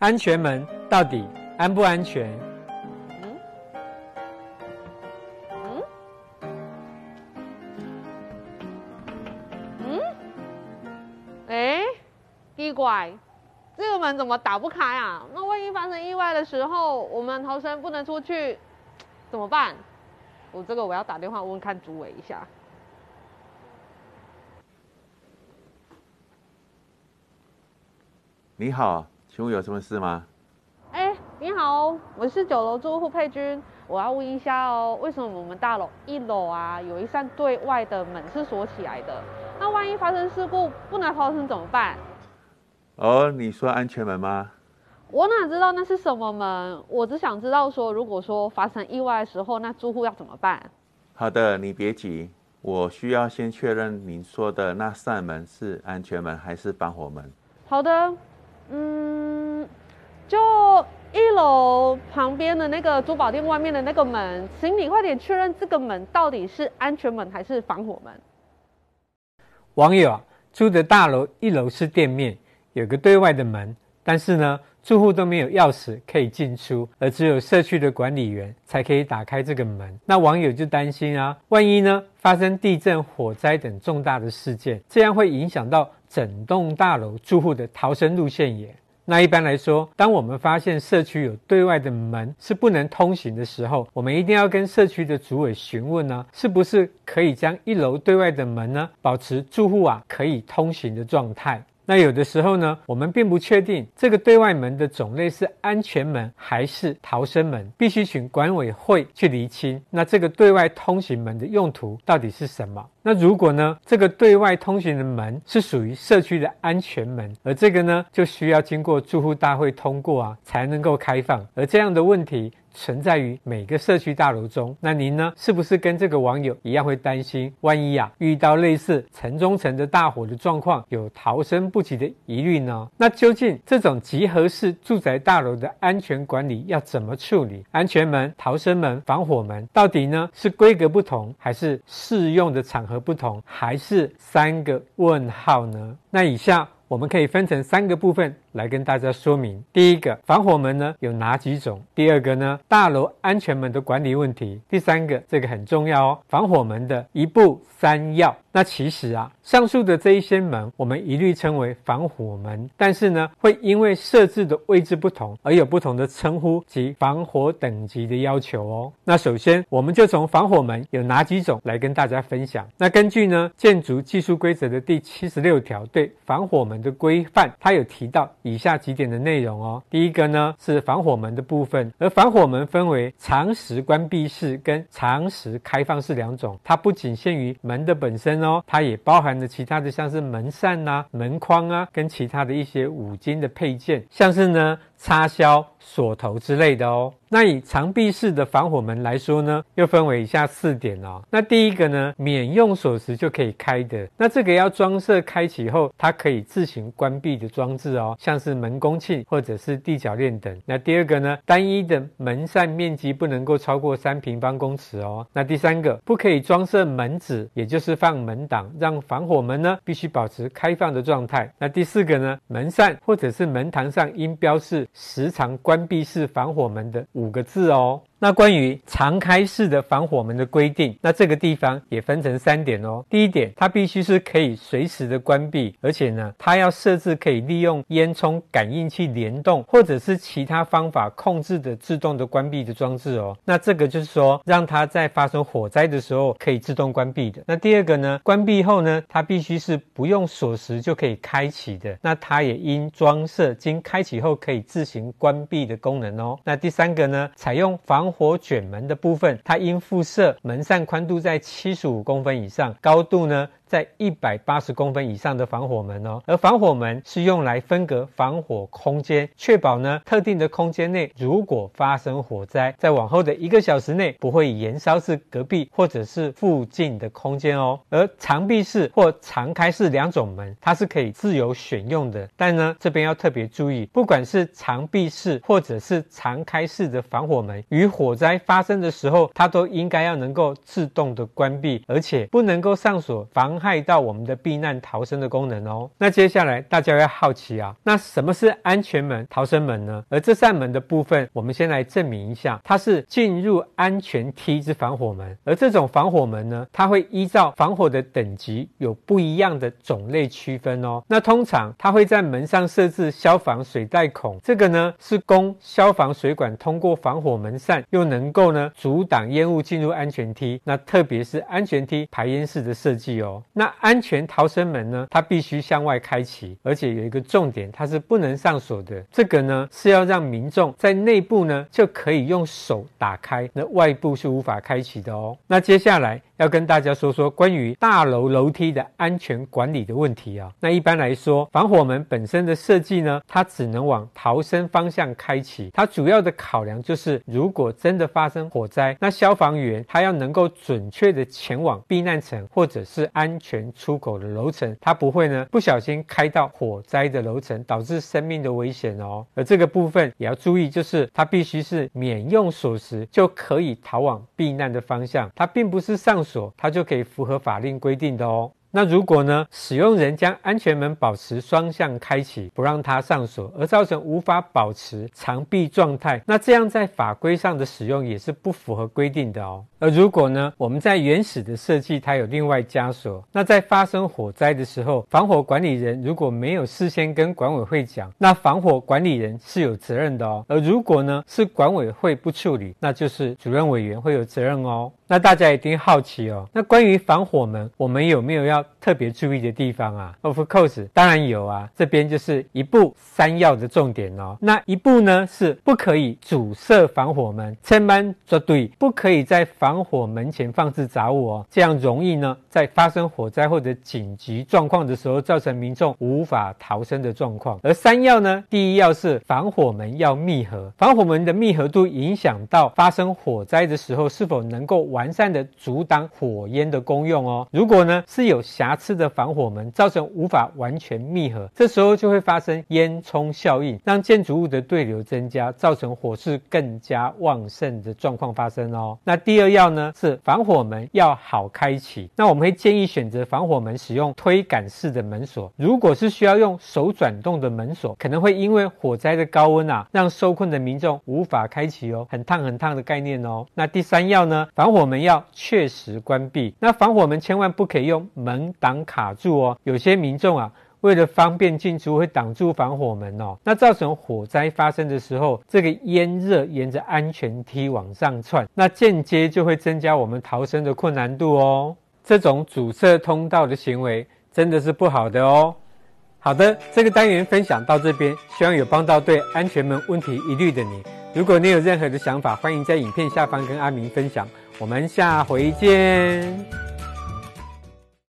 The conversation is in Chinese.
安全门到底安不安全？哎，奇怪，这个门怎么打不开啊？那万一发生意外的时候，我们逃生不能出去，怎么办？我要打电话问看主委一下。 你好，请问有什么事吗？哎，你好，我是9楼住户佩君，我要问一下哦，为什么我们大楼1楼啊有一扇对外的门是锁起来的？那万一发生事故不能逃生怎么办？哦，你说安全门吗？我哪知道那是什么门？我只想知道说，如果说发生意外的时候，那住户要怎么办？好的，你别急，我需要先确认您说的那扇门是安全门还是防火门。好的。 就1楼旁边的那个珠宝店外面的那个门，请你快点确认这个门到底是安全门还是防火门。网友啊，住的大楼1楼是店面，有个对外的门，但是呢，住户都没有钥匙可以进出，而只有社区的管理员才可以打开这个门。那网友就担心啊，万一呢发生地震、火灾等重大的事件，这样会影响到。 整栋大楼住户的逃生路线也。那一般来说，当我们发现社区有对外的门是不能通行的时候，我们一定要跟社区的主委询问呢，是不是可以将1楼对外的门呢，保持住户啊可以通行的状态。那有的时候呢，我们并不确定这个对外门的种类是安全门还是逃生门，必须请管委会去厘清。那这个对外通行门的用途到底是什么？ 那如果呢，这个对外通行的门是属于社区的安全门，而这个呢，就需要经过住户大会通过啊，才能够开放。而这样的问题存在于每个社区大楼中。那您呢，是不是跟这个网友一样会担心，万一啊遇到类似城中城的大火的状况，有逃生不及的疑虑呢？那究竟这种集合式住宅大楼的安全管理要怎么处理？安全门、逃生门、防火门到底呢是规格不同，还是适用的场合？ 不同还是3个问号呢？那以下我们可以分成3个部分来跟大家说明。第一个，防火门呢有哪几种？第二个呢，大楼安全门的管理问题。第三个，这个很重要哦，防火门的1步3要。那其实啊，上述的这一些门，我们一律称为防火门，但是呢，会因为设置的位置不同而有不同的称呼及防火等级的要求哦。那首先，我们就从防火门有哪几种来跟大家分享。那根据呢建筑技术规则的第76条对防火门的规范，它有提到以下几点的内容哦。第一个呢是防火门的部分，而防火门分为常时关闭式跟常时开放式2种，它不仅限于门的本身。 它也包含了其他的，像是门扇啊、门框啊，跟其他的一些五金的配件，像是呢插销、锁头之类的哦。那以常闭式的防火门来说呢，又分为以下4点哦。那第一个呢，免用锁匙就可以开的，那这个要装设开启后，它可以自行关闭的装置哦，像是门弓器或者是地脚链等。那第二个呢，单一的门扇面积不能够超过3平方公尺哦。那第三个，不可以装设门纸，也就是放门。 让防火门呢必须保持开放的状态。那第4个呢，门扇或者是门膛上应标示时常关闭式防火门的5个字哦。那关于常开式的防火门的规定，那这个地方也分成3点哦。第一点，它必须是可以随时的关闭，而且呢，它要设置可以利用烟囱感应器联动或者是其他方法控制的自动的关闭的装置哦。那这个就是说，让它在发生火灾的时候可以自动关闭的。那第二个呢？ 关闭后呢，它必须是不用锁匙就可以开启的。那它也应装设经开启后可以自行关闭的功能哦。那第3个呢，采用防火卷门的部分，它应附设门扇宽度在75公分以上，高度呢？ 在180公分以上的防火门哦，而防火门是用来分隔防火空间，确保呢特定的空间内如果发生火灾，在往后的1个小时内不会延烧至隔壁或者是附近的空间哦。而常闭式或常开式2种门，它是可以自由选用的，但呢这边要特别注意，不管是常闭式或者是常开式的防火门，于火灾发生的时候，它都应该要能够自动的关闭，而且不能够上锁防。伤害到我们的避难逃生的功能哦。那接下来大家要好奇啊，那什么是安全门、逃生门呢？而这扇门的部分，我们先来证明一下，它是进入安全梯之防火门。而这种防火门呢，它会依照防火的等级有不一样的种类区分哦。那通常它会在门上设置消防水带孔，这个呢是供消防水管通过防火门扇，又能够呢阻挡烟雾进入安全梯。那特别是安全梯排烟室的设计哦。那安全逃生门呢，它必须向外开启，而且有一个重点，它是不能上锁的。这个呢是要让民众在内部呢就可以用手打开，那外部是无法开启的哦。那接下来要跟大家说说关于大楼楼梯的安全管理的问题啊。那一般来说，防火门本身的设计呢，它只能往逃生方向开启。它主要的考量就是，如果真的发生火灾，那消防员他要能够准确的前往避难层或者是安全出口的楼层，他不会呢不小心开到火灾的楼层，导致生命的危险哦。而这个部分也要注意，就是它必须是免用锁匙就可以逃往避难的方向，它并不是上锁，它就可以符合法令规定的哦。那如果呢，使用人将安全门保持双向开启，不让它上锁，而造成无法保持长闭状态，那这样在法规上的使用也是不符合规定的哦。而如果呢，我们在原始的设计它有另外加锁，那在发生火灾的时候，防火管理人如果没有事先跟管委会讲，那防火管理人是有责任的哦。而如果呢，是管委会不处理，那就是主任委员会有责任哦。那大家一定好奇哦，那关于防火门，我们有没有要特别注意的地方啊？ Of course， 当然有啊，这边就是一步三要的重点哦。那一步呢，是不可以阻塞防火门，千万绝对不可以在防火门前放置杂物哦，这样容易呢在发生火灾或者紧急状况的时候，造成民众无法逃生的状况。而三要呢，第一要是防火门要密合，防火门的密合度影响到发生火灾的时候是否能够完善的阻挡火焰的功用哦。如果呢是有瑕疵的防火门，造成无法完全密合，这时候就会发生烟囱效应，让建筑物的对流增加，造成火势更加旺盛的状况发生哦。那第二要呢是防火门要好开启，那我们会建议选择防火门使用推杆式的门锁。如果是需要用手转动的门锁，可能会因为火灾的高温啊，让受困的民众无法开启哦，很烫很烫的概念哦。那第三要呢，防火门要确实关闭，那防火门千万不可以用门挡卡住哦。有些民众啊，为了方便进出，会挡住防火门哦，那造成火灾发生的时候，这个烟热沿着安全梯往上窜，那间接就会增加我们逃生的困难度哦。这种阻塞通道的行为真的是不好的哦。好的，这个单元分享到这边，希望有帮到对安全门问题疑虑的你。如果你有任何的想法，欢迎在影片下方跟阿明分享。我们下回见。